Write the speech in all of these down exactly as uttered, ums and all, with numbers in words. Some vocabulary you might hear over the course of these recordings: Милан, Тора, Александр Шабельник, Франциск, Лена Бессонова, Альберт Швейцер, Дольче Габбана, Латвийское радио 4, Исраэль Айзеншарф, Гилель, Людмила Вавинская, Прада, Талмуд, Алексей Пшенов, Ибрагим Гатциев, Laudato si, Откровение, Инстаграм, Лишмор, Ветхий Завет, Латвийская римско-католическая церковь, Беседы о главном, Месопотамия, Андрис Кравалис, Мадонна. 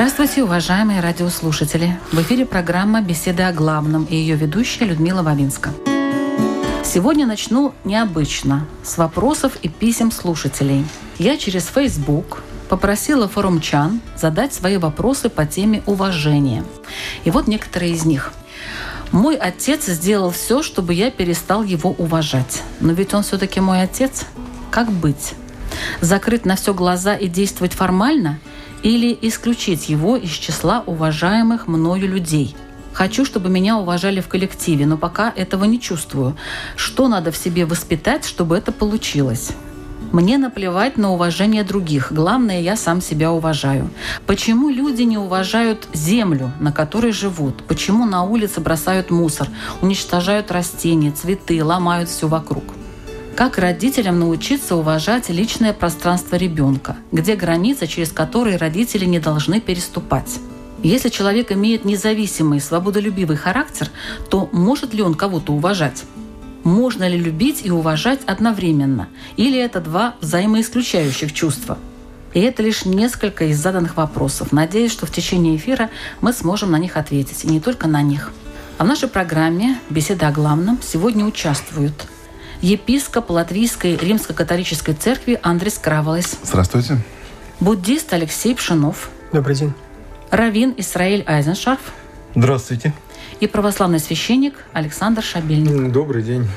Здравствуйте, уважаемые радиослушатели! В эфире программа «Беседы о главном» и ее ведущая Людмила Вавинская. Сегодня начну необычно, с вопросов и писем слушателей. Я через Facebook попросила форумчан задать свои вопросы по теме уважения. И вот некоторые из них. «Мой отец сделал все, чтобы я перестал его уважать. Но ведь он все-таки мой отец. Как быть? Закрыть на все глаза и действовать формально? Или исключить его из числа уважаемых мною людей? Хочу, чтобы меня уважали в коллективе, но пока этого не чувствую. Что надо в себе воспитать, чтобы это получилось? Мне наплевать на уважение других. Главное, я сам себя уважаю. Почему люди не уважают землю, на которой живут? Почему на улице бросают мусор, уничтожают растения, цветы, ломают все вокруг? Как родителям научиться уважать личное пространство ребенка? Где граница, через которую родители не должны переступать? Если человек имеет независимый, свободолюбивый характер, то может ли он кого-то уважать? Можно ли любить и уважать одновременно? Или это два взаимоисключающих чувства? И это лишь несколько из заданных вопросов. Надеюсь, что в течение эфира мы сможем на них ответить. И не только на них. А в нашей программе «Беседа о главном» сегодня участвуют епископ Латвийской римско-католической церкви Андрис Кравалис. Здравствуйте. Буддист Алексей Пшенов. Добрый день. Раввин Исраэль Айзеншарф. Здравствуйте. И православный священник Александр Шабельник. Добрый день.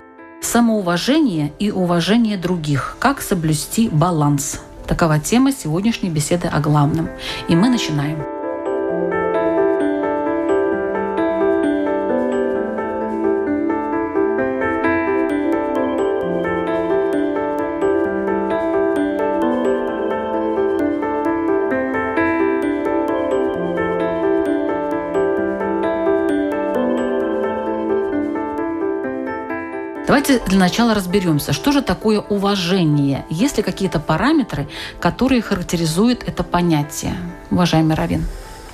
Самоуважение и уважение других. Как соблюсти баланс? Такова тема сегодняшней беседы о главном. И мы начинаем. Давайте для начала разберемся, что же такое уважение. Есть ли какие-то параметры, которые характеризуют это понятие, уважаемый раввин?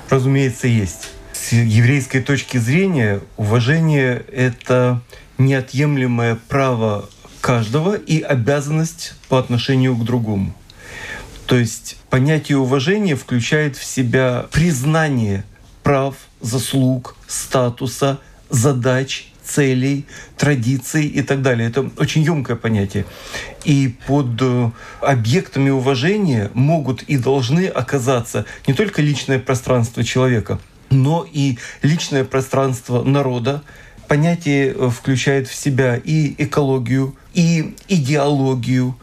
Разумеется, есть. С еврейской точки зрения уважение — это неотъемлемое право каждого и обязанность по отношению к другому. То есть понятие уважения включает в себя признание прав, заслуг, статуса, задач, целей, традиций и так далее. Это очень ёмкое понятие. И под объектами уважения могут и должны оказаться не только личное пространство человека, но и личное пространство народа. Понятие включает в себя и экологию, и идеологию,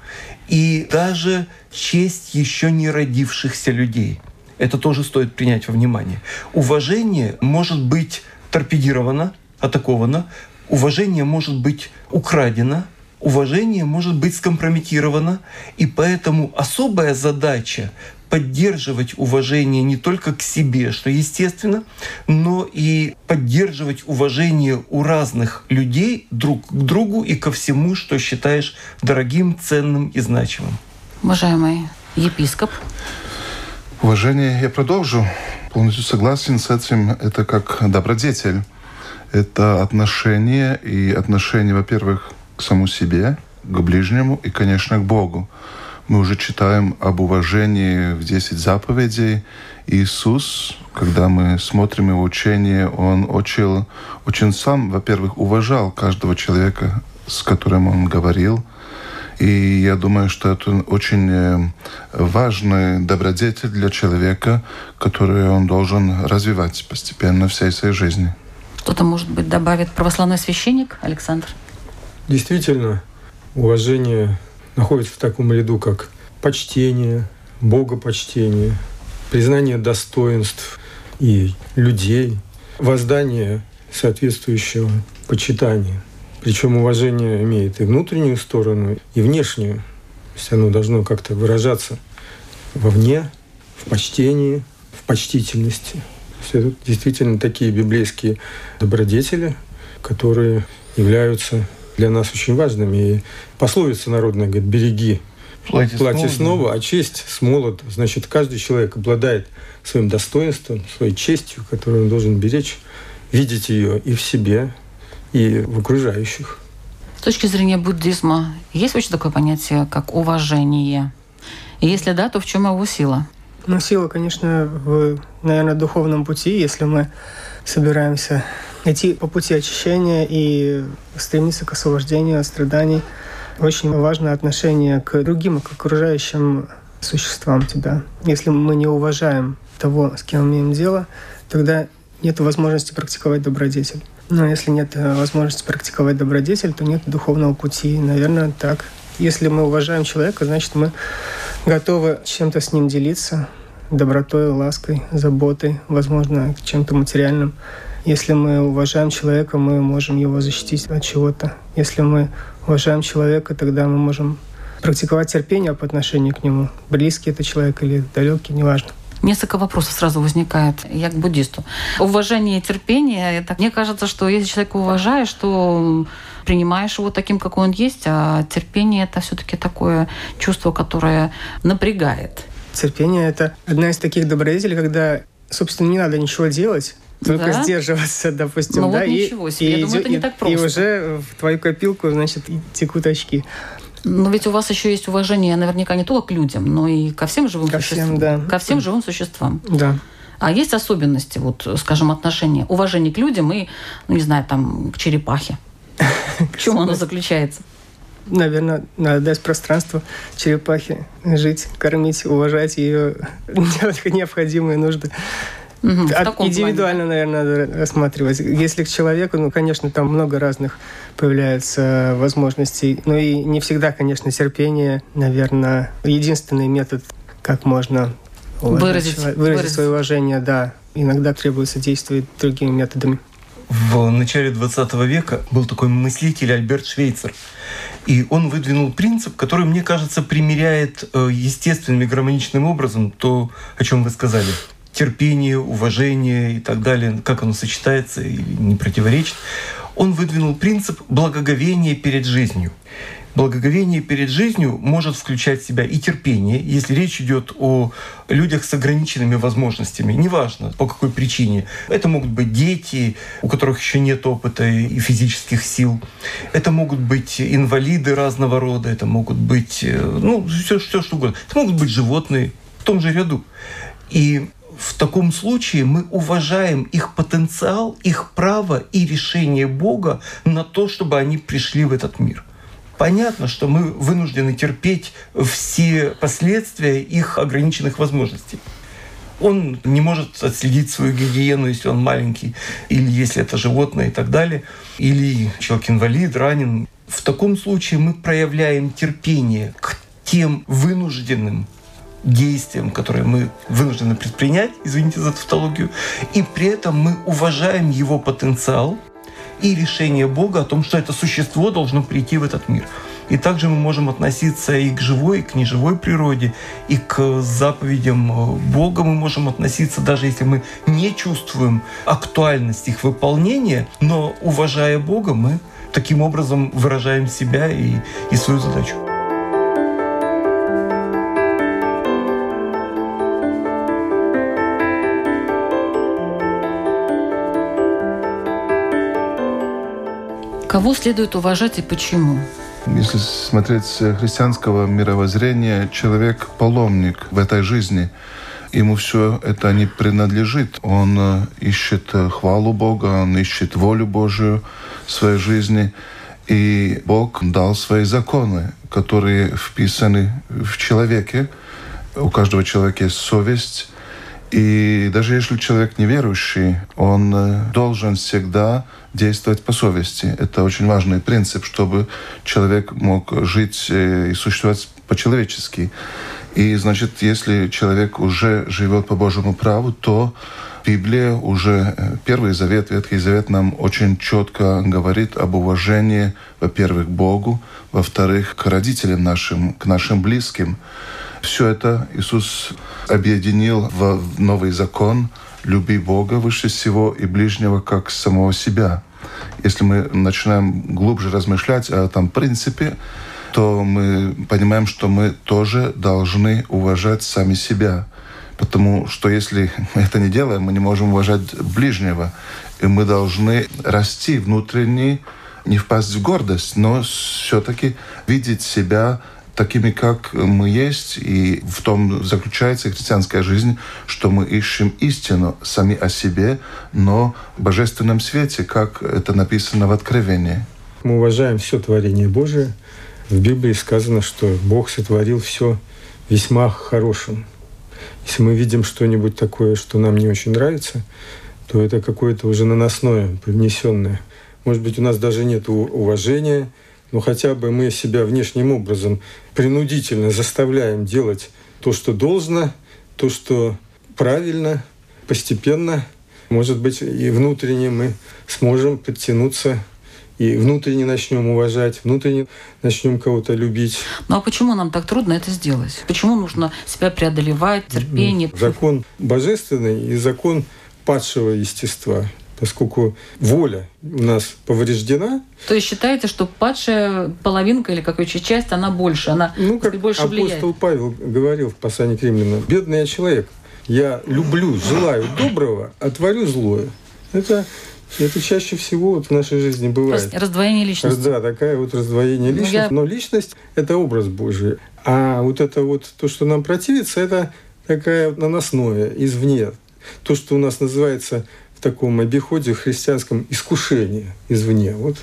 и даже честь еще не родившихся людей. Это тоже стоит принять во внимание. Уважение может быть торпедировано, атаковано, уважение может быть украдено, уважение может быть скомпрометировано, и поэтому особая задача — поддерживать уважение не только к себе, что естественно, но и поддерживать уважение у разных людей друг к другу и ко всему, что считаешь дорогим, ценным и значимым. Уважаемый епископ. Уважение, я продолжу. Полностью согласен с этим. Это как добродетель. Это отношение, и отношение, во-первых, к самому себе, к ближнему и, конечно, к Богу. Мы уже читаем об уважении в десяти заповедей. Иисус, когда мы смотрим его учение, он учил, очень сам, во-первых, уважал каждого человека, с которым он говорил. И я думаю, что это очень важный добродетель для человека, который он должен развивать постепенно всей своей жизни. Что-то, может быть, добавит православный священник Александр? Действительно, уважение находится в таком ряду, как почтение, богопочтение, признание достоинств и людей, воздание соответствующего почитания. Причем уважение имеет и внутреннюю сторону, и внешнюю. То есть оно должно как-то выражаться вовне, в почтении, в почтительности. все действительно такие библейские добродетели, которые являются для нас очень важными. И пословица народная говорит: «Береги платье, платье снова, да? А честь с молоду». Значит, каждый человек обладает своим достоинством, своей честью, которую он должен беречь, видеть ее и в себе, и в окружающих. С точки зрения буддизма есть вообще такое понятие, как уважение? И если да, то в чем его сила? Ну, сила, конечно, в, наверное, духовном пути, если мы собираемся идти по пути очищения и стремиться к освобождению от страданий. Очень важно отношение к другим, к окружающим существам тебя. Если мы не уважаем того, с кем имеем дело, тогда нет возможности практиковать добродетель. Но если нет возможности практиковать добродетель, то нет духовного пути. Наверное, так. Если мы уважаем человека, значит, мы готовы чем-то с ним делиться, добротой, лаской, заботой, возможно, чем-то материальным. Если мы уважаем человека, мы можем его защитить от чего-то. Если мы уважаем человека, тогда мы можем практиковать терпение по отношению к нему. Близкий это человек или далекий, неважно. Несколько вопросов сразу возникает. Я к буддисту. Уважение и терпение. Это, мне кажется, что если человека уважаешь, то принимаешь его таким, какой он есть, а терпение — это все-таки такое чувство, которое напрягает. Терпение — это одна из таких добродетелей, когда, собственно, не надо ничего делать, только да? сдерживаться, допустим. Но да, вот и, ничего себе. И, я думаю, это не и, так просто. И уже в твою копилку, значит, текут очки. Но ведь у вас еще есть уважение наверняка не только к людям, но и ко всем живым ко существам. Всем, да. Ко всем живым существам. Да. А есть особенности, вот, скажем, отношения, уважение к людям и, ну, не знаю, там, к черепахе? В чем оно заключается? Наверное, надо дать пространство черепахе жить, кормить, уважать ее, делать необходимые нужды. Угу, От, индивидуально, плане. наверное, надо рассматривать. Если к человеку, ну, конечно, там много разных появляется возможностей. Ну и не всегда, конечно, терпение, наверное, единственный метод, как можно выразить, человек, выразить, выразить свое уважение. Да, иногда требуется действовать другими методами. В начале двадцатого века был такой мыслитель Альберт Швейцер. И он выдвинул принцип, который, мне кажется, примиряет естественным и гармоничным образом то, о чем вы сказали. Терпение, уважение и так далее, как оно сочетается и не противоречит. Он выдвинул принцип благоговения перед жизнью. Благоговение перед жизнью может включать в себя и терпение, если речь идет о людях с ограниченными возможностями, неважно по какой причине. Это могут быть дети, у которых еще нет опыта и физических сил. Это могут быть инвалиды разного рода, это могут быть, ну, все, все что угодно. Это могут быть животные в том же ряду. И в таком случае мы уважаем их потенциал, их право и решение Бога на то, чтобы они пришли в этот мир. Понятно, что мы вынуждены терпеть все последствия их ограниченных возможностей. Он не может отследить свою гигиену, если он маленький, или если это животное и так далее, или человек-инвалид, ранен. В таком случае мы проявляем терпение к тем вынужденным действиям, которые мы вынуждены предпринять, извините за тавтологию, и при этом мы уважаем его потенциал и решение Бога о том, что это существо должно прийти в этот мир. И также мы можем относиться и к живой, и к неживой природе, и к заповедям Бога мы можем относиться, даже если мы не чувствуем актуальность их выполнения, но, уважая Бога, мы таким образом выражаем себя и, и свою задачу. Кого следует уважать и почему? Если смотреть с христианского мировоззрения, человек – паломник в этой жизни. Ему все это не принадлежит. Он ищет хвалу Бога, он ищет волю Божию в своей жизни. И Бог дал свои законы, которые вписаны в человеке. У каждого человека есть совесть. И даже если человек неверующий, он должен всегда действовать по совести. Это очень важный принцип, чтобы человек мог жить и существовать по-человечески. И, значит, если человек уже живет по Божьему праву, то Библия уже, Первый Завет, Ветхий Завет нам очень четко говорит об уважении, во-первых, к Богу, во-вторых, к родителям нашим, к нашим близким. Все это Иисус объединил в новый закон «Люби Бога выше всего и ближнего, как самого себя». Если мы начинаем глубже размышлять о этом принципе, то мы понимаем, что мы тоже должны уважать сами себя. Потому что если мы это не делаем, мы не можем уважать ближнего. И мы должны расти внутренне, не впасть в гордость, но все-таки видеть себя такими, как мы есть. И в том заключается христианская жизнь, что мы ищем истину сами о себе, но в божественном свете, как это написано в Откровении. Мы уважаем все творение Божие. В Библии сказано, что Бог сотворил все весьма хорошим. Если мы видим что-нибудь такое, что нам не очень нравится, то это какое-то уже наносное, привнесенное. Может быть, у нас даже нет уважения, но хотя бы мы себя внешним образом принудительно заставляем делать то, что должно, то, что правильно, постепенно. Может быть, и внутренне мы сможем подтянуться, и внутренне начнем уважать, внутренне начнем кого-то любить. Ну а почему нам так трудно это сделать? Почему нужно себя преодолевать, терпение? Закон божественный и закон падшего естества. Поскольку воля у нас повреждена. То есть считается, что падшая половинка или какая-то часть, она больше, она ну, как больше влияет. Апостол Павел говорил в послании к Римлянам: «Бедный я человек, я люблю, желаю доброго, а творю злое». Это... Это чаще всего вот в нашей жизни бывает. Раздвоение личности. Да, такая вот раздвоение личности. Я... Но личность — это образ Божий. А вот это вот то, что нам противится, это такая вот наносное, извне. То, что у нас называется в таком обиходе христианском искушение извне. Вот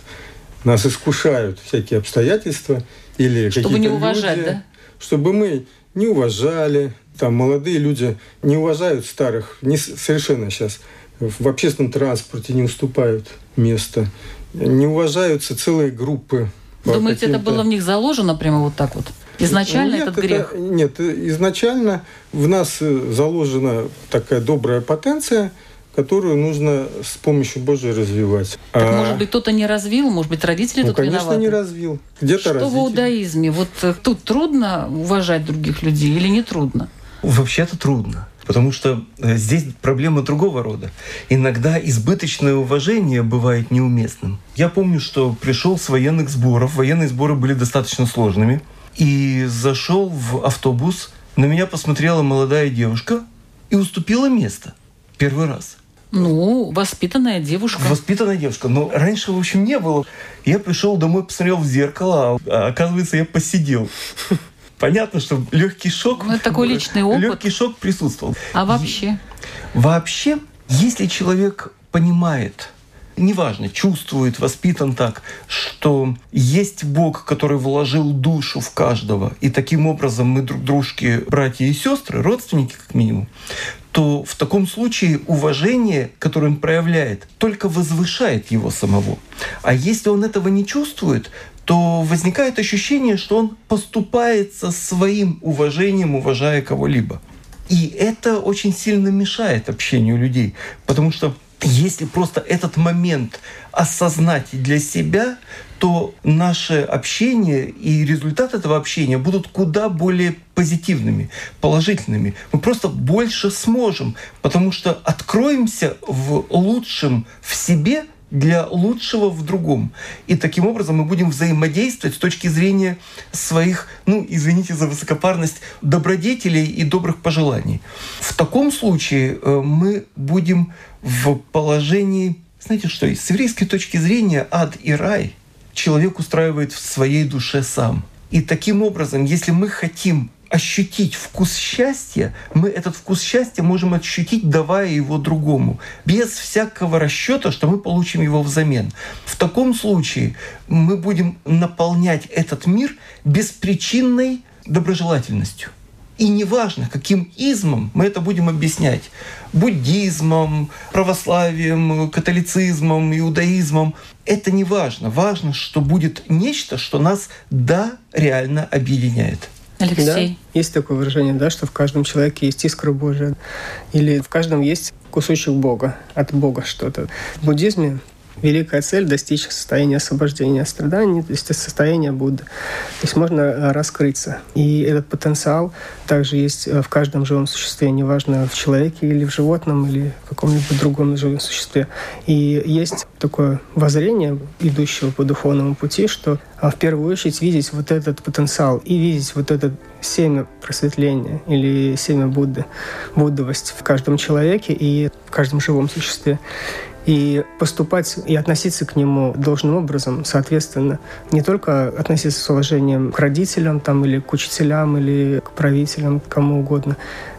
нас искушают всякие обстоятельства или какие-то люди. Чтобы не уважать, да? Чтобы мы не уважали. Там молодые люди не уважают старых, не совершенно сейчас. В общественном транспорте не уступают место, не уважаются целые группы. Думаете, это было в них заложено прямо вот так вот? Изначально нет, этот грех? Это, нет, изначально в нас заложена такая добрая потенция, которую нужно с помощью Божией развивать. Так, а... может быть, кто-то не развил, может быть, родители ну, тут конечно, виноваты? Конечно, не развил. Где-то Что развитие. В иудаизме? Вот тут трудно уважать других людей или не трудно? Вообще-то трудно. Потому что здесь проблема другого рода. Иногда избыточное уважение бывает неуместным. Я помню, что пришел с военных сборов. Военные сборы были достаточно сложными. И зашел в автобус. На меня посмотрела молодая девушка и уступила место. Первый раз. Ну, воспитанная девушка. Воспитанная девушка. Но раньше, в общем, не было. Я пришел домой, посмотрел в зеркало, а оказывается, я посидел. Понятно, что легкий шок. Ну, это такой личный опыт. Легкий шок присутствовал. А вообще? Вообще, если человек понимает, неважно, чувствует, воспитан так, что есть Бог, который вложил душу в каждого, и таким образом мы друг дружки, братья и сестры, родственники как минимум, то в таком случае уважение, которое он проявляет, только возвышает его самого. А если он этого не чувствует, то возникает ощущение, что он поступается своим уважением, уважая кого-либо. И это очень сильно мешает общению людей, потому что если просто этот момент осознать для себя, то наше общение и результат этого общения будут куда более позитивными, положительными. Мы просто больше сможем, потому что откроемся в лучшем в себе, для лучшего в другом. И таким образом мы будем взаимодействовать с точки зрения своих, ну, извините за высокопарность, добродетелей и добрых пожеланий. В таком случае мы будем в положении, знаете что, с еврейской точки зрения ад и рай человек устраивает в своей душе сам. И таким образом, если мы хотим ощутить вкус счастья, мы этот вкус счастья можем ощутить, давая его другому, без всякого расчета, что мы получим его взамен. В таком случае мы будем наполнять этот мир беспричинной доброжелательностью. И неважно, каким измом мы это будем объяснять — буддизмом, православием, католицизмом, иудаизмом — это не важно. Важно, что будет нечто, что нас, да, реально объединяет. Алексей. Да, есть такое выражение, да, что в каждом человеке есть искра Божия, или в каждом есть кусочек Бога, от Бога что-то. В буддизме великая цель — достичь состояния освобождения от страданий, то есть состояния Будды. То есть можно раскрыться. И этот потенциал также есть в каждом живом существе, неважно, в человеке или в животном, или в каком-либо другом живом существе. И есть такое воззрение, идущего по духовному пути, что в первую очередь видеть вот этот потенциал и видеть вот это семя просветления или семя Будды, буддовость в каждом человеке и в каждом живом существе. И поступать и относиться к нему должным образом, соответственно, не только относиться с уважением к родителям там, или к учителям, или к правителям, кому угодно,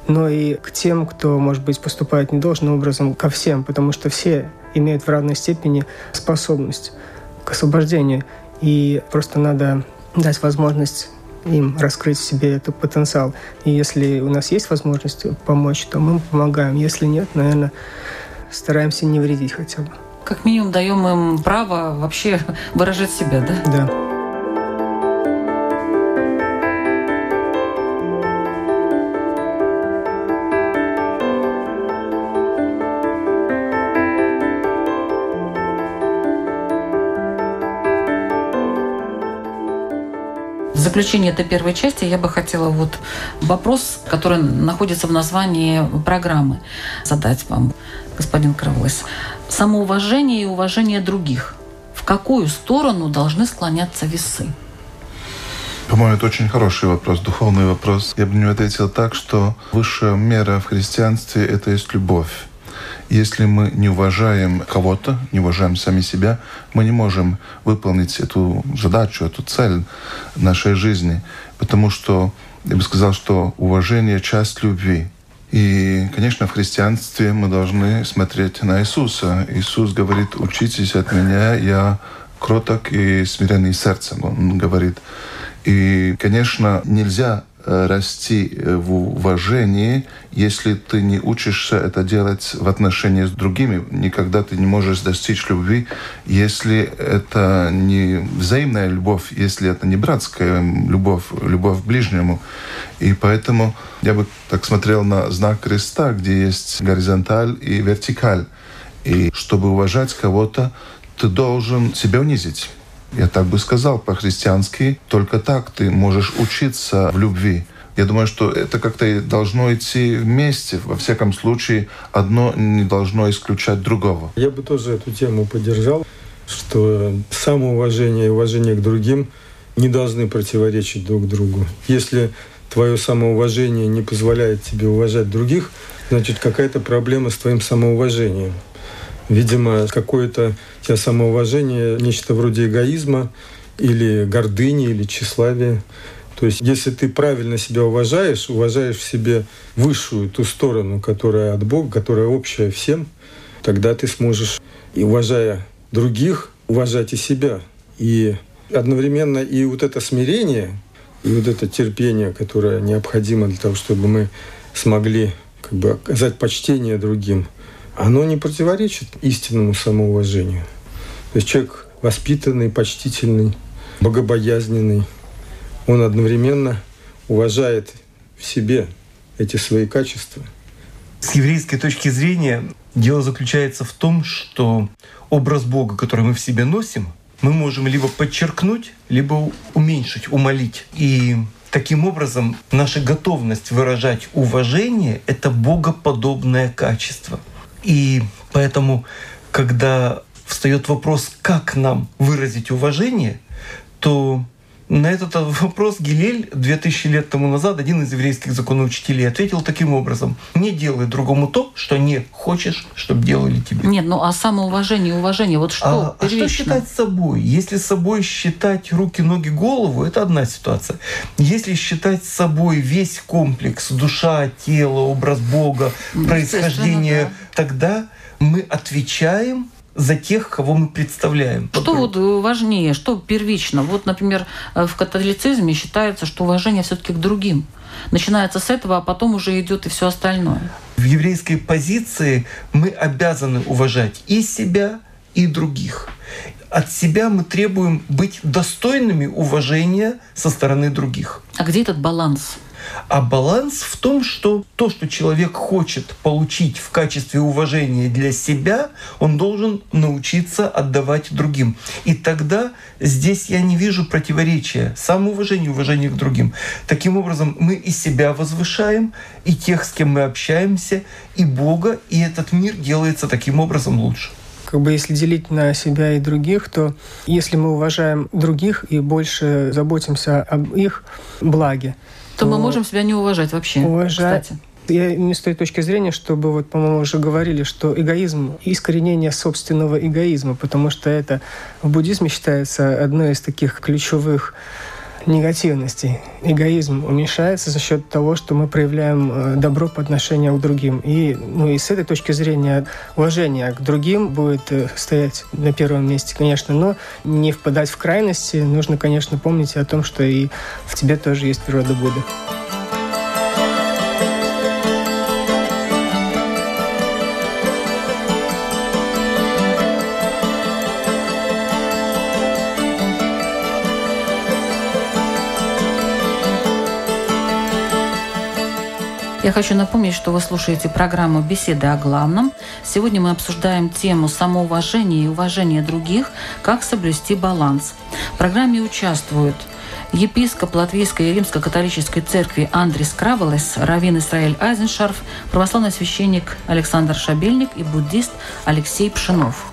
но и к тем, кто, может быть, поступает не должным образом, ко всем, потому что все имеют в равной степени способность к освобождению. И просто надо дать возможность им раскрыть в себе этот потенциал. И если у нас есть возможность помочь, то мы помогаем. Если нет, наверное, стараемся не вредить хотя бы. Как минимум даем им право вообще выражать себя, да? Да. В заключение этой первой части я бы хотела вот вопрос, который находится в названии программы, задать вам, господин Кравалис. Самоуважение и уважение других. В какую сторону должны склоняться весы? По-моему, это очень хороший вопрос, духовный вопрос. Я бы не ответил так, что высшая мера в христианстве — это есть любовь. Если мы не уважаем кого-то, не уважаем сами себя, мы не можем выполнить эту задачу, эту цель нашей жизни. Потому что, я бы сказал, что уважение — часть любви. И, конечно, в христианстве мы должны смотреть на Иисуса. Иисус говорит: «Учитесь от меня, я кроток и смиренный сердцем», он говорит. И, конечно, нельзя расти в уважении, если ты не учишься это делать в отношении с другими. Никогда ты не можешь достичь любви, если это не взаимная любовь, если это не братская любовь, любовь к ближнему. И поэтому я бы так смотрел на знак креста, где есть горизонталь и вертикаль. И чтобы уважать кого-то, ты должен себя унизить. Я так бы сказал по-христиански, только так ты можешь учиться в любви. Я думаю, что это как-то должно идти вместе. Во всяком случае, одно не должно исключать другого. Я бы тоже эту тему поддержал, что самоуважение и уважение к другим не должны противоречить друг другу. Если твое самоуважение не позволяет тебе уважать других, значит, какая-то проблема с твоим самоуважением. Видимо, какое-то у тебя самоуважение, нечто вроде эгоизма или гордыни, или тщеславия. То есть если ты правильно себя уважаешь, уважаешь в себе высшую ту сторону, которая от Бога, которая общая всем, тогда ты сможешь, и уважая других, уважать и себя. И одновременно и вот это смирение, и вот это терпение, которое необходимо для того, чтобы мы смогли как бы оказать почтение другим, оно не противоречит истинному самоуважению. То есть человек воспитанный, почтительный, богобоязненный, он одновременно уважает в себе эти свои качества. С еврейской точки зрения дело заключается в том, что образ Бога, который мы в себе носим, мы можем либо подчеркнуть, либо уменьшить, умалить. И таким образом наша готовность выражать уважение — это богоподобное качество. И поэтому, когда встает вопрос, как нам выразить уважение, то на этот вопрос Гилель две тысячи лет тому назад, один из еврейских законоучителей, ответил таким образом: «Не делай другому то, что не хочешь, чтобы делали тебе». Нет, ну а самоуважение и уважение, вот что? А, а что считать собой? Если собой считать руки, ноги, голову, это одна ситуация. Если считать собой весь комплекс — душа, тело, образ Бога, происхождение, да, тогда мы отвечаем за тех, кого мы представляем. Что вот важнее, что первично? Вот, например, в католицизме считается, что уважение все-таки к другим. Начинается с этого, а потом уже идет и все остальное. В еврейской позиции мы обязаны уважать и себя, и других. От себя мы требуем быть достойными уважения со стороны других. А где этот баланс? А баланс в том, что то, что человек хочет получить в качестве уважения для себя, он должен научиться отдавать другим. И тогда здесь я не вижу противоречия. Самоуважение, уважение к другим. Таким образом, мы и себя возвышаем, и тех, с кем мы общаемся, и Бога, и этот мир делается таким образом лучше. Как бы если делить на себя и других, то если мы уважаем других и больше заботимся об их благе, то, то мы можем себя не уважать вообще, уважать. Кстати. Я не с той точки зрения, чтобы, вот, по-моему, уже говорили, что эгоизм — искоренение собственного эгоизма, потому что это в буддизме считается одной из таких ключевых негативностей. Эгоизм уменьшается за счет того, что мы проявляем добро по отношению к другим. И, ну, и с этой точки зрения уважение к другим будет стоять на первом месте, конечно, но не впадать в крайности. Нужно, конечно, помнить о том, что и в тебе тоже есть природа Будды. Я хочу напомнить, что вы слушаете программу «Беседы о главном». Сегодня мы обсуждаем тему самоуважения и уважения других, как соблюсти баланс. В программе участвуют епископ Латвийской римско-католической церкви Андрис Кравалис, раввин Исраэль Айзеншарф, православный священник Александр Шабельник и буддист Алексей Пшенов.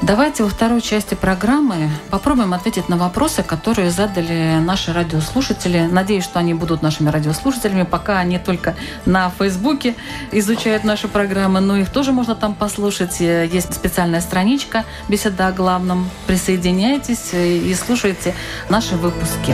Давайте во второй части программы попробуем ответить на вопросы, которые задали наши радиослушатели. Надеюсь, что они будут нашими радиослушателями, пока они только на Фейсбуке изучают наши программы. Но их тоже можно там послушать. Есть специальная страничка «Беседа о главном». Присоединяйтесь и слушайте наши выпуски.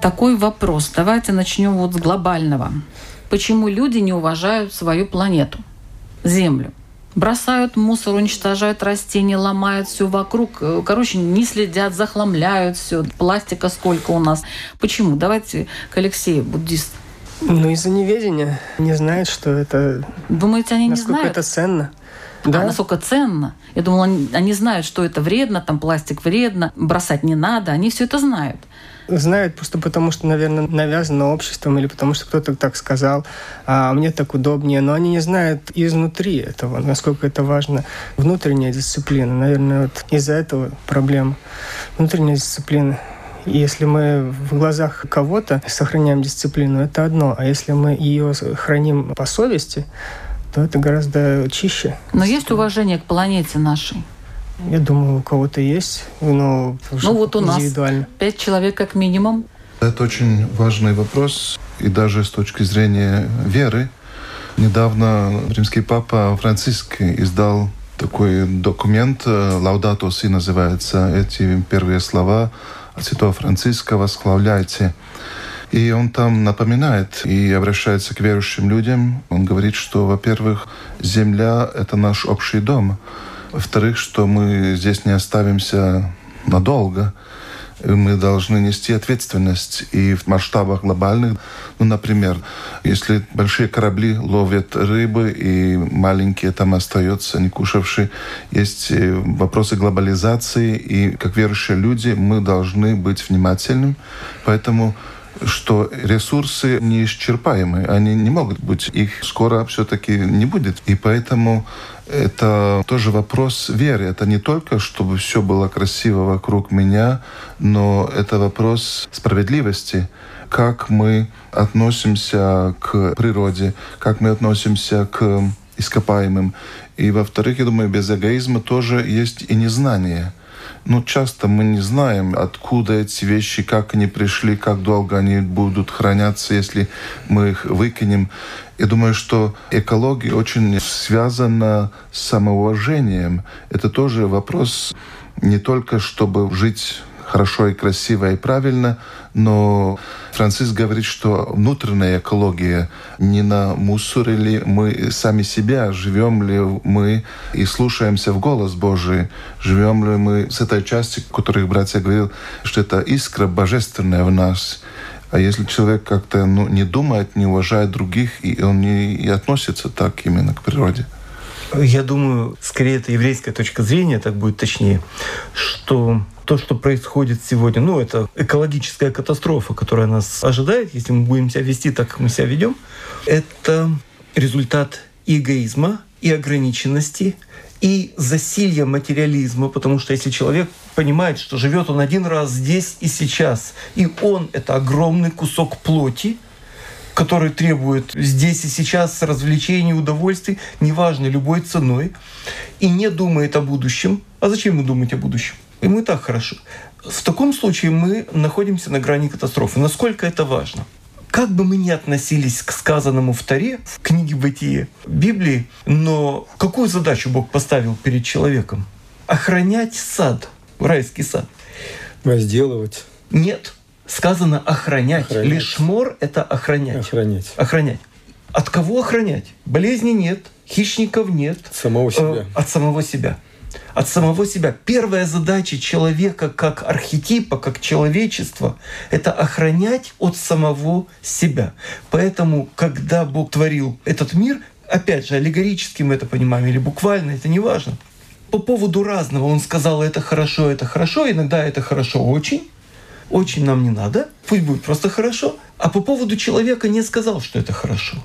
Такой вопрос. Давайте начнем вот с глобального. Почему люди не уважают свою планету, Землю? Бросают мусор, уничтожают растения, ломают все вокруг. Короче, не следят, захламляют все. Пластика сколько у нас. Почему? Давайте к Алексею, буддист. Ну, из-за неведения. Не знают, что это... Думаете, они не знают? Насколько это ценно? Да. А насколько ценно? Я думала, они, они знают, что это вредно, там пластик вредно, бросать не надо. Они все это знают. Знают просто потому, что, наверное, навязано обществом или потому, что кто-то так сказал, а мне так удобнее. Но они не знают изнутри этого, насколько это важно. Внутренняя дисциплина, наверное, вот из-за этого проблема. Внутренняя дисциплина. Если мы в глазах кого-то сохраняем дисциплину, это одно. А если мы ее храним по совести, то это гораздо чище. Но есть уважение к планете нашей? Я думаю, у кого-то есть, но ну, вот у нас пять человек как минимум. Это очень важный вопрос, и даже с точки зрения веры. Недавно римский папа Франциск издал такой документ, «Laudato si» называется, эти первые слова святого Франциска «Восславляйте». И он там напоминает и обращается к верующим людям. Он говорит, что, во-первых, земля — это наш общий дом. Во-вторых, что мы здесь не оставимся надолго. Мы должны нести ответственность и в масштабах глобальных. Ну, например, если большие корабли ловят рыбы, и маленькие там остаются не кушавшие, есть вопросы глобализации. И как верующие люди мы должны быть внимательными. Поэтому... что ресурсы неисчерпаемы, они не могут быть, их скоро все-таки не будет. И поэтому это тоже вопрос веры. Это не только, чтобы все было красиво вокруг меня, но это вопрос справедливости. Как мы относимся к природе, как мы относимся к ископаемым. И, во-вторых, я думаю, без эгоизма тоже есть и незнание. Ну, часто мы не знаем, откуда эти вещи, как они пришли, как долго они будут храняться, если мы их выкинем. Я думаю, что экология очень связана с самоуважением. Это тоже вопрос не только, чтобы жить хорошо и красиво и правильно, но Франциск говорит, что внутренняя экология, не на мусоре ли мы сами себя, живем ли мы и слушаемся в голос Божий, живем ли мы с этой частью, о которой братья говорил, что это искра божественная в нас. А если человек как-то ну, не думает, не уважает других, и он не и относится так именно к природе. Я думаю, скорее это еврейская точка зрения, так будет точнее, что то, что происходит сегодня, ну, это экологическая катастрофа, которая нас ожидает, если мы будем себя вести так, как мы себя ведем, это результат и эгоизма, и ограниченности, и засилья материализма, потому что если человек понимает, что живет он один раз здесь и сейчас, и он — это огромный кусок плоти, который требует здесь и сейчас развлечений, удовольствий, неважно, любой ценой, и не думает о будущем. А зачем ему думать о будущем? Ему и так хорошо. В таком случае мы находимся на грани катастрофы. Насколько это важно? Как бы мы ни относились к сказанному в Торе, в книге Бытия, Библии, но какую задачу Бог поставил перед человеком? Охранять сад, райский сад. Возделывать. Нет. Сказано «охранять». Охранять. Лишмор — это охранять. охранять. Охранять. От кого охранять? Болезни нет, хищников нет. От самого себя. Э, от самого себя. От самого себя. Первая задача человека как архетипа, как человечества — это охранять от самого себя. Поэтому, когда Бог творил этот мир, опять же, аллегорически мы это понимаем или буквально, это не важно. По поводу разного он сказал «это хорошо, это хорошо», иногда «это хорошо очень». Очень нам не надо, пусть будет просто хорошо. А по поводу человека не сказал, что это хорошо.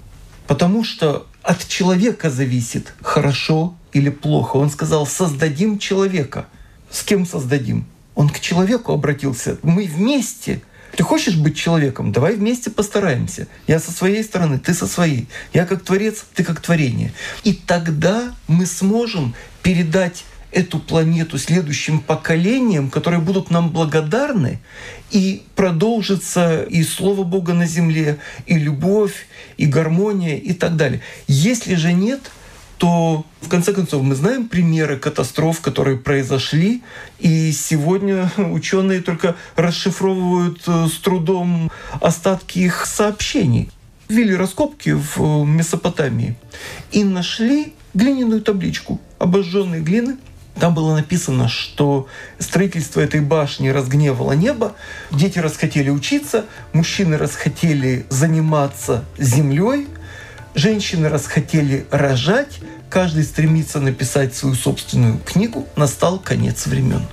Потому что от человека зависит, хорошо или плохо. Он сказал, создадим человека. С кем создадим? Он к человеку обратился. Мы вместе. Ты хочешь быть человеком? Давай вместе постараемся. Я со своей стороны, ты со своей. Я как творец, ты как творение. И тогда мы сможем передать эту планету следующим поколениям, которые будут нам благодарны, и продолжится и Слово Бога на земле, и любовь, и гармония, и так далее. Если же нет, то, в конце концов, мы знаем примеры катастроф, которые произошли, и сегодня ученые только расшифровывают с трудом остатки их сообщений. Вели раскопки в Месопотамии и нашли глиняную табличку обожженной глины. Там было написано, что строительство этой башни разгневало небо, дети расхотели учиться, мужчины расхотели заниматься землей, женщины расхотели рожать, каждый стремится написать свою собственную книгу, настал конец времен.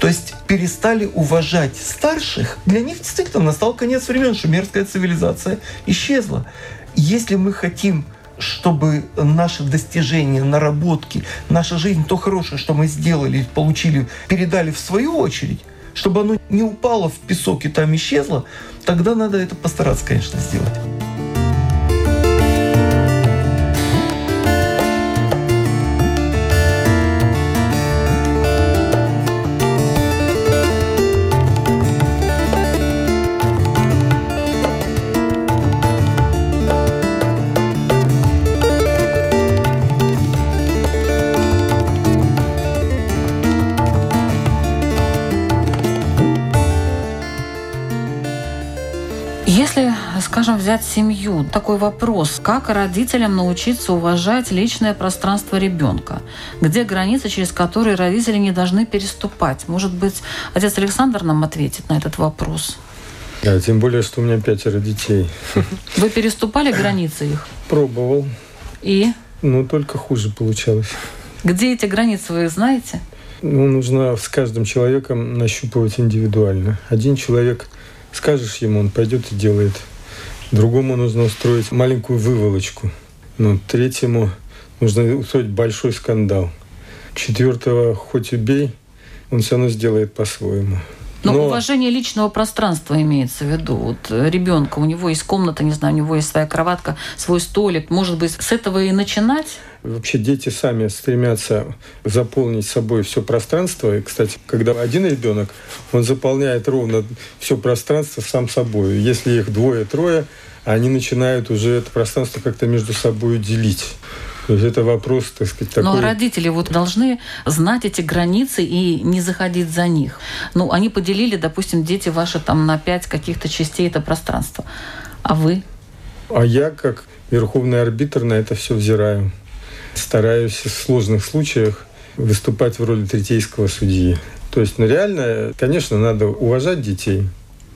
То есть перестали уважать старших, для них действительно настал конец времен, шумерская цивилизация исчезла. Если мы хотим, чтобы наши достижения, наработки, наша жизнь, то хорошее, что мы сделали, получили, передали в свою очередь, чтобы оно не упало в песок и там исчезло, тогда надо это постараться, конечно, сделать. Скажем, взять семью. Такой вопрос, как родителям научиться уважать личное пространство ребенка, где границы, через которые родители не должны переступать? Может быть, отец Александр нам ответит на этот вопрос? Да, тем более, что у меня пятеро детей. Вы переступали границы их? Пробовал. И? Ну, только хуже получалось. Где эти границы, вы их знаете? Ну, нужно с каждым человеком нащупывать индивидуально. Один человек, скажешь ему, он пойдет и делает. Другому нужно устроить маленькую выволочку. Ну, третьему нужно устроить большой скандал. Четвертого хоть убей, он все равно сделает по-своему. Но, Но уважение личного пространства имеется в виду. Вот ребенка, у него есть комната, не знаю, у него есть своя кроватка, свой столик. Может быть, с этого и начинать? Вообще дети сами стремятся заполнить собой все пространство. И, кстати, когда один ребенок, он заполняет ровно все пространство сам собой. Если их двое-трое, они начинают уже это пространство как-то между собой делить. То есть это вопрос, так сказать, такой... Но родители вот должны знать эти границы и не заходить за них. Ну, они поделили, допустим, дети ваши там на пять каких-то частей это пространство. А вы? А я, как верховный арбитр, на это все взираю. Стараюсь в сложных случаях выступать в роли третейского судьи. То есть, ну, реально, конечно, надо уважать детей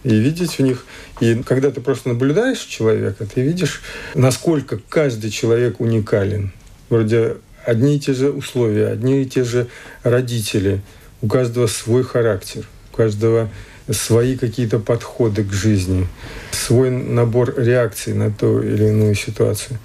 и видеть в них. И когда ты просто наблюдаешь человека, ты видишь, насколько каждый человек уникален. Вроде одни и те же условия, одни и те же родители. У каждого свой характер, у каждого свои какие-то подходы к жизни, свой набор реакций на ту или иную ситуацию.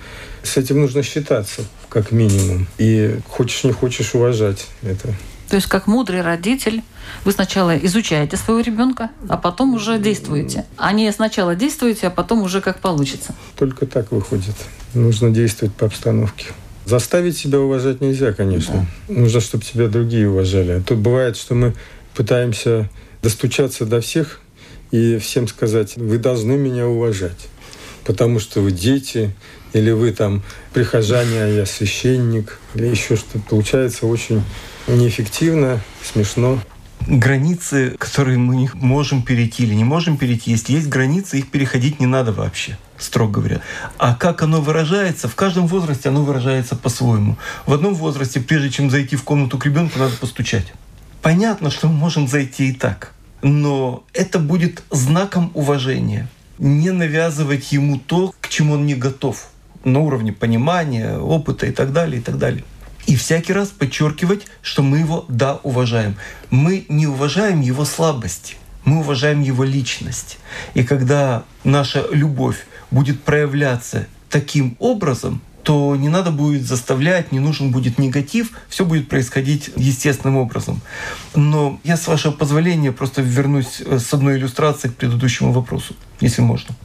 С этим нужно считаться, как минимум. И хочешь не хочешь уважать это. То есть, как мудрый родитель, вы сначала изучаете своего ребенка, а потом уже действуете. А не сначала действуете, а потом уже как получится. Только так выходит. Нужно действовать по обстановке. Заставить себя уважать нельзя, конечно. Да. Нужно, чтобы тебя другие уважали. Тут бывает, что мы пытаемся достучаться до всех и всем сказать: вы должны меня уважать, потому что вы дети, или вы там прихожане, а я священник, или еще что-то. Получается очень неэффективно, смешно. Границы, которые мы можем перейти или не можем перейти, если есть границы, их переходить не надо вообще, строго говоря. А как оно выражается? В каждом возрасте оно выражается по-своему. В одном возрасте, прежде чем зайти в комнату к ребенку, надо постучать. Понятно, что мы можем зайти и так, но это будет знаком уважения. Не навязывать ему то, к чему он не готов, на уровне понимания, опыта и так далее, и так далее. И всякий раз подчеркивать, что мы его, да, уважаем. Мы не уважаем его слабости, мы уважаем его личность. И когда наша любовь будет проявляться таким образом, то не надо будет заставлять, не нужен будет негатив, все будет происходить естественным образом. Но я, с вашего позволения, просто вернусь с одной иллюстрацией к предыдущему вопросу, если можно.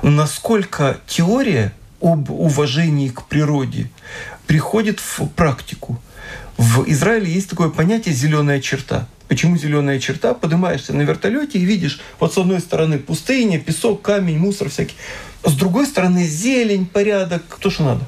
Насколько теория об уважении к природе приходит в практику? В Израиле есть такое понятие «зеленая черта». Почему зеленая черта? Поднимаешься на вертолете и видишь, вот с одной стороны пустыня, песок, камень, мусор всякий. С другой стороны зелень, порядок, то, что надо.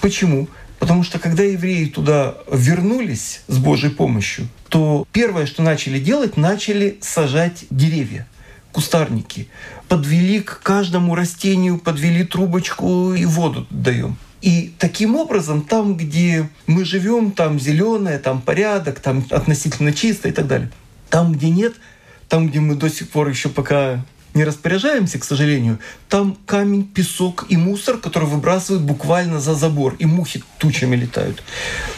Почему? Потому что когда евреи туда вернулись с Божьей помощью, то первое, что начали делать, начали сажать деревья, кустарники. Подвели к каждому растению, подвели трубочку и воду даем. И таким образом, там, где мы живем, там зеленое, там порядок, там относительно чисто и так далее. Там, где нет, там, где мы до сих пор еще пока не распоряжаемся, к сожалению, там камень, песок и мусор, который выбрасывают буквально за забор, и мухи тучами летают.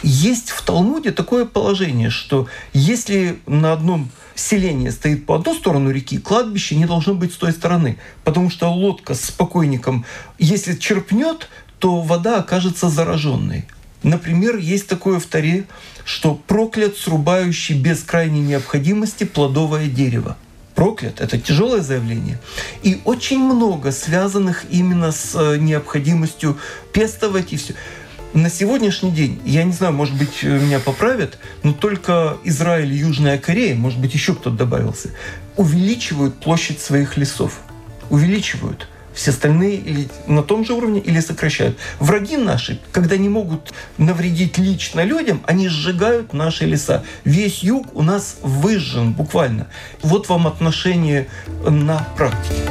Есть в Талмуде такое положение, что если на одном селении стоит по одну сторону реки, кладбище не должно быть с той стороны, потому что лодка с покойником, если черпнет, то вода окажется зараженной. Например, есть такое в Торе, что проклят срубающий без крайней необходимости плодовое дерево. Проклят — это тяжелое заявление. И очень много связанных именно с необходимостью пестовать и все. На сегодняшний день, я не знаю, может быть, меня поправят, но только Израиль и Южная Корея, может быть, еще кто-то добавился, увеличивают площадь своих лесов. Увеличивают. Все остальные или на том же уровне, или сокращают. Враги наши, когда не могут навредить лично людям, они сжигают наши леса. Весь юг у нас выжжен буквально. Вот вам отношение на практике.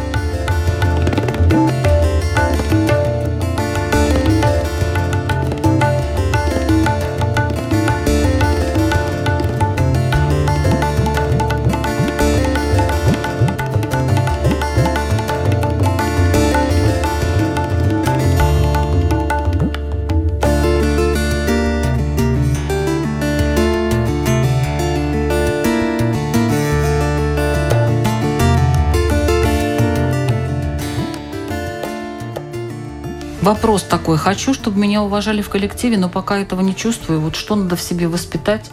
Вопрос такой: хочу, чтобы меня уважали в коллективе, но пока этого не чувствую. Вот что надо в себе воспитать?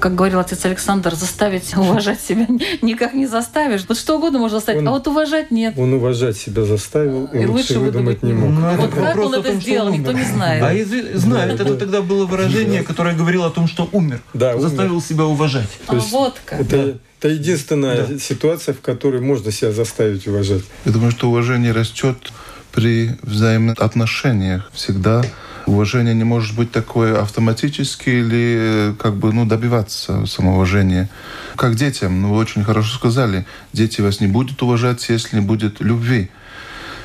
Как говорил отец Александр, заставить уважать себя никак не заставишь. Вот что угодно можно заставить, он, а вот уважать нет. Он уважать себя заставил, и, и лучше выдумать не мог. Ну, вот как он это сделал, никто не знает. А из... знает, это тогда было выражение, которое говорило о том, что умер. Да, заставил умер. себя уважать. А вот как. Это... Это единственная да. ситуация, в которой можно себя заставить уважать. Я думаю, что уважение растет при взаимных отношениях. Всегда уважение не может быть такое автоматически или как бы, ну, добиваться самоуважения. Как детям, ну, вы очень хорошо сказали, дети вас не будут уважать, если не будет любви.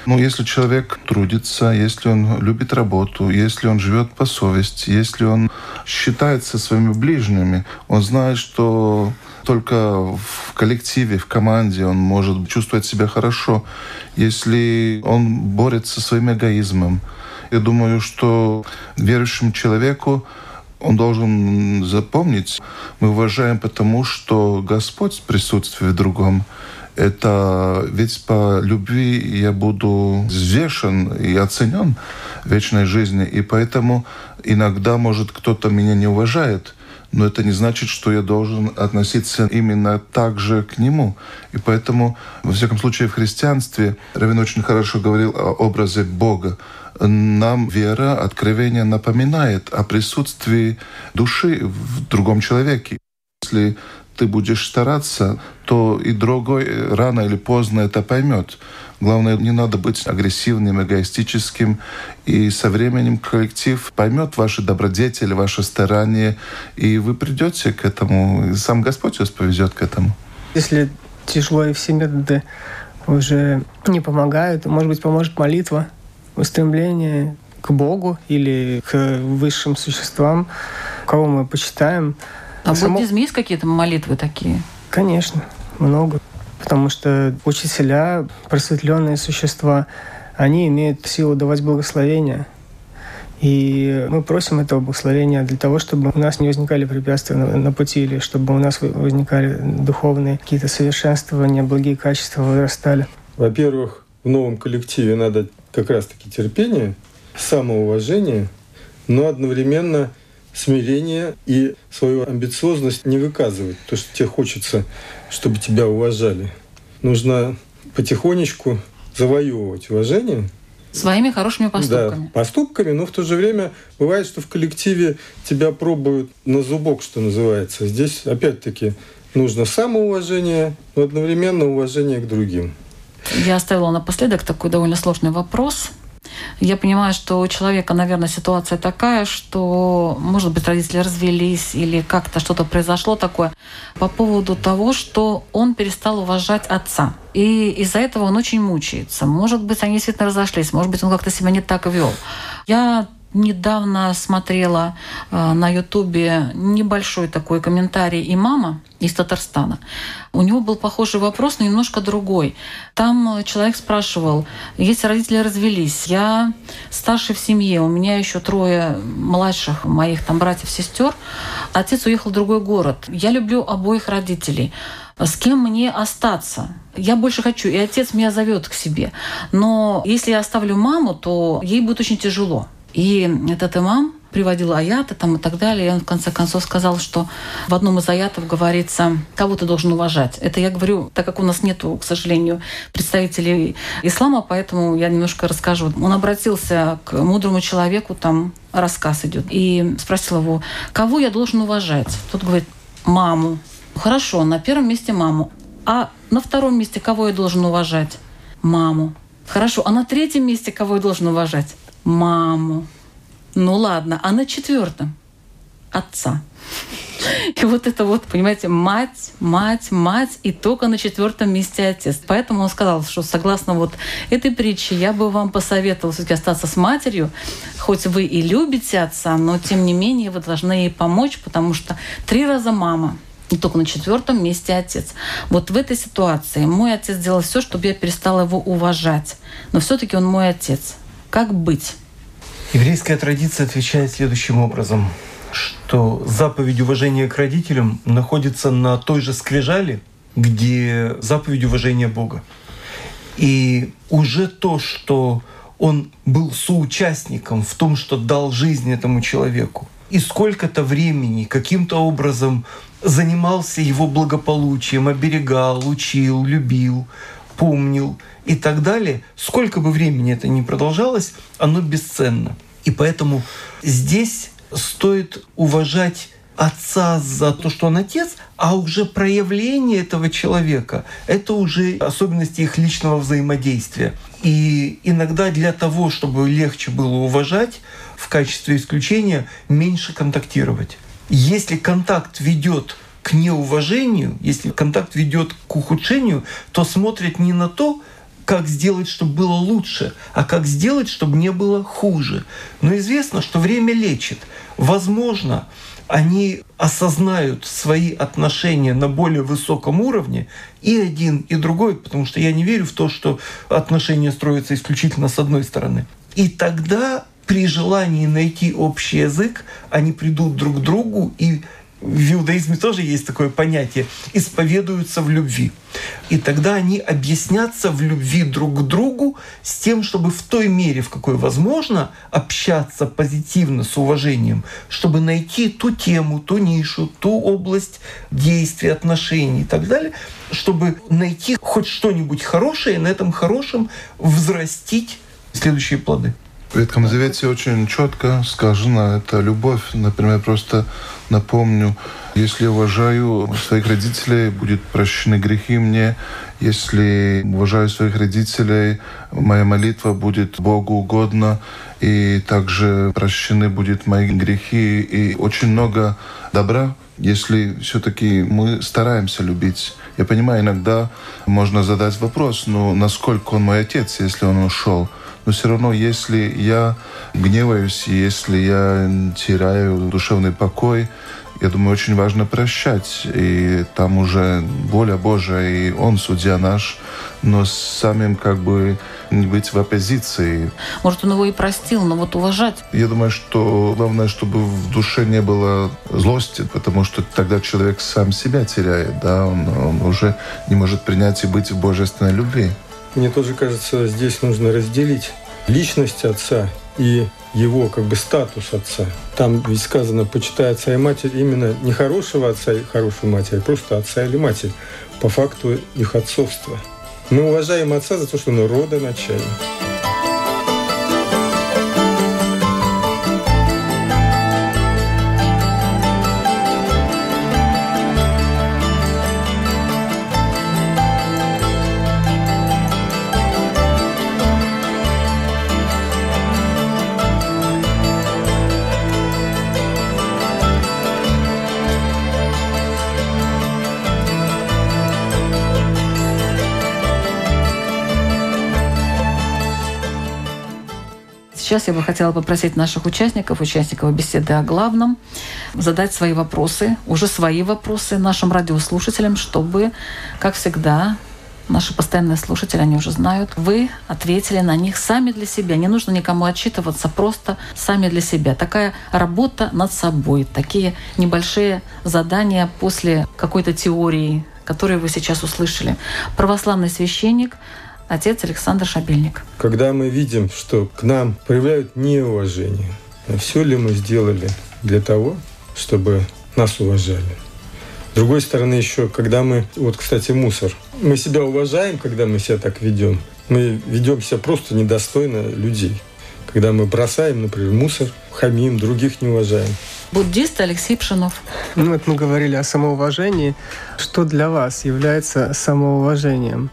Ну, если человек трудится, если он любит работу, если он живет по совести, если он считается своими ближними, он знает, что только в коллективе, в команде он может чувствовать себя хорошо, если он борется со своим эгоизмом. Я думаю, что верующему человеку он должен запомнить, мы уважаем, потому что Господь присутствует в другом. Это ведь по любви я буду взвешен и оценен в вечной жизни. И поэтому иногда, может, кто-то меня не уважает, но это не значит, что я должен относиться именно так же к нему. И поэтому, во всяком случае, в христианстве Равин очень хорошо говорил о образе Бога. Нам вера, откровение напоминает о присутствии души в другом человеке. Если ты будешь стараться, то и другой рано или поздно это поймет. Главное, не надо быть агрессивным, эгоистическим. И со временем коллектив поймет ваши добродетели, ваши старания. И вы придете к этому. И сам Господь вас повезет к этому. Если тяжело и все методы уже не помогают, может быть, поможет молитва, устремление к Богу или к высшим существам, кого мы почитаем. А в буддизме есть какие-то молитвы такие? Конечно, много. Потому что учителя, просветленные существа, они имеют силу давать благословения. И мы просим этого благословения для того, чтобы у нас не возникали препятствия на, на пути, или чтобы у нас возникали духовные какие-то совершенствования, благие качества вырастали. Во-первых, в новом коллективе надо как раз-таки терпение, самоуважение, но одновременно смирение и свою амбициозность не выказывать. То, что тебе хочется, чтобы тебя уважали. Нужно потихонечку завоевывать уважение. Своими хорошими поступками. Да, поступками, но в то же время бывает, что в коллективе тебя пробуют на зубок, что называется. Здесь опять-таки нужно самоуважение, но одновременно уважение к другим. Я оставила напоследок такой довольно сложный вопрос. Я понимаю, что у человека, наверное, ситуация такая, что, может быть, родители развелись или как-то что-то произошло такое по поводу того, что он перестал уважать отца. И из-за этого он очень мучается. Может быть, они действительно разошлись, может быть, он как-то себя не так вел. Я недавно смотрела на Ютубе небольшой такой комментарий имама из Татарстана. У него был похожий вопрос, но немножко другой. Там человек спрашивал: если родители развелись, я старший в семье, у меня еще трое младших моих там братьев, сестер, отец уехал в другой город. Я люблю обоих родителей. С кем мне остаться? Я больше хочу, и отец меня зовет к себе. Но если я оставлю маму, то ей будет очень тяжело. И этот имам приводил аяты там, и так далее. И он в конце концов сказал, что в одном из аятов говорится, кого ты должен уважать. Это я говорю, так как у нас нет, к сожалению, представителей ислама, поэтому я немножко расскажу. Он обратился к мудрому человеку, там рассказ идет, и спросил его, кого я должен уважать. Тот говорит, маму. Хорошо, на первом месте маму. А на втором месте кого я должен уважать? Маму. Хорошо, а на третьем месте кого я должен уважать? Маму. Ну ладно. А на четвертом отца. И вот это вот, понимаете, мать, мать, мать, и только на четвертом месте отец. Поэтому он сказал, что согласно вот этой притче, я бы вам посоветовала все-таки остаться с матерью, хоть вы и любите отца, но тем не менее вы должны ей помочь, потому что три раза мама. И только на четвертом месте отец. Вот в этой ситуации мой отец делал все, чтобы я перестала его уважать. Но все-таки он мой отец. Как быть? Еврейская традиция отвечает следующим образом, что заповедь уважения к родителям находится на той же скрижали, где заповедь уважения Бога. И уже то, что он был соучастником в том, что дал жизнь этому человеку, и сколько-то времени каким-то образом занимался его благополучием, оберегал, учил, любил, помнил и так далее, сколько бы времени это ни продолжалось, оно бесценно. И поэтому здесь стоит уважать отца за то, что он отец, а уже проявление этого человека — это уже особенности их личного взаимодействия. И иногда для того, чтобы легче было уважать, в качестве исключения меньше контактировать. Если контакт ведет к неуважению, если контакт ведет к ухудшению, то смотрят не на то, как сделать, чтобы было лучше, а как сделать, чтобы не было хуже. Но известно, что время лечит. Возможно, они осознают свои отношения на более высоком уровне, и один, и другой, потому что я не верю в то, что отношения строятся исключительно с одной стороны. И тогда при желании найти общий язык они придут друг к другу, и в иудаизме тоже есть такое понятие — исповедуются в любви. И тогда они объяснятся в любви друг к другу с тем, чтобы в той мере, в какой возможно, общаться позитивно, с уважением, чтобы найти ту тему, ту нишу, ту область действий, отношений и так далее, чтобы найти хоть что-нибудь хорошее и на этом хорошем взрастить следующие плоды. В Ветхом Завете очень четко сказано, это любовь. Например, просто напомню, если уважаю своих родителей, будут прощены грехи мне. Если уважаю своих родителей, моя молитва будет Богу угодна, и также прощены будут мои грехи. И очень много добра, если все-таки мы стараемся любить. Я понимаю, иногда можно задать вопрос, ну, насколько он мой отец, если он ушел? Но все равно, если я гневаюсь, если я теряю душевный покой, я думаю, очень важно прощать. И там уже воля Божия, и Он судья наш, но самим как бы не быть в оппозиции. Может, он его и простил, но вот уважать. Я думаю, что главное, чтобы в душе не было злости, потому что тогда человек сам себя теряет, да, он, он уже не может принять и быть в божественной любви. Мне тоже кажется, здесь нужно разделить личность отца и его как бы статус отца. Там ведь сказано, почитай отца и матерь, именно не хорошего отца и хорошую матери, а просто отца или матери, по факту их отцовства. Мы уважаем отца за то, что он родоначальник. Сейчас я бы хотела попросить наших участников, участников беседы о главном, задать свои вопросы, уже свои вопросы нашим радиослушателям, чтобы, как всегда, наши постоянные слушатели, они уже знают, вы ответили на них сами для себя. Не нужно никому отчитываться, просто сами для себя. Такая работа над собой, такие небольшие задания после какой-то теории, которую вы сейчас услышали. Православный священник, отец Александр Шабельник. Когда мы видим, что к нам проявляют неуважение, все ли мы сделали для того, чтобы нас уважали? С другой стороны, еще, когда мы... Вот, кстати, мусор. Мы себя уважаем, когда мы себя так ведем. Мы ведем себя просто недостойно людей. Когда мы бросаем, например, мусор, хамим, других не уважаем. Буддист Алексей Пшенов. Ну, вот мы говорили о самоуважении. Что для вас является самоуважением?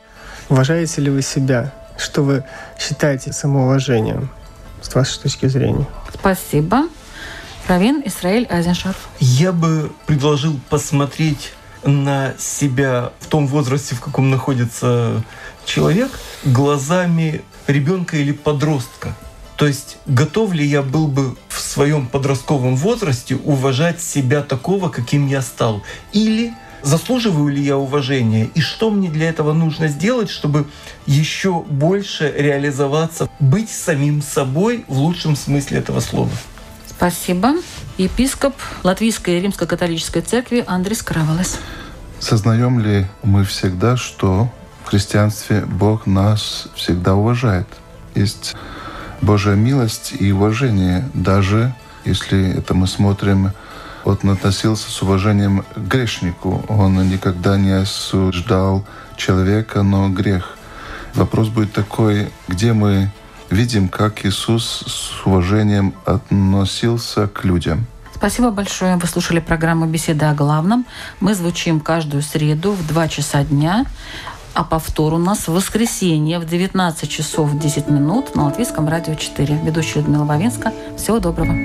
Уважаете ли вы себя? Что вы считаете самоуважением с вашей точки зрения? Спасибо. Равин Исраэль Айзеншарф. Я бы предложил посмотреть на себя в том возрасте, в каком находится человек, глазами ребенка или подростка. То есть готов ли я был бы в своем подростковом возрасте уважать себя такого, каким я стал? Или заслуживаю ли я уважения? И что мне для этого нужно сделать, чтобы еще больше реализоваться, быть самим собой в лучшем смысле этого слова? Спасибо. Епископ Латвийской римско-католической церкви Андрис Кравалис. Сознаем ли мы всегда, что в христианстве Бог нас всегда уважает? Есть Божья милость и уважение, даже если это мы смотрим. Он относился с уважением к грешнику. Он никогда не осуждал человека, но грех. Вопрос будет такой, где мы видим, как Иисус с уважением относился к людям. Спасибо большое. Вы слушали программу «Беседы о главном». Мы звучим каждую среду в два часа дня, а повтор у нас в воскресенье в девятнадцать часов десять минут на Латвийском радио четыре. Ведущая Людмила Вавинская. Всего доброго.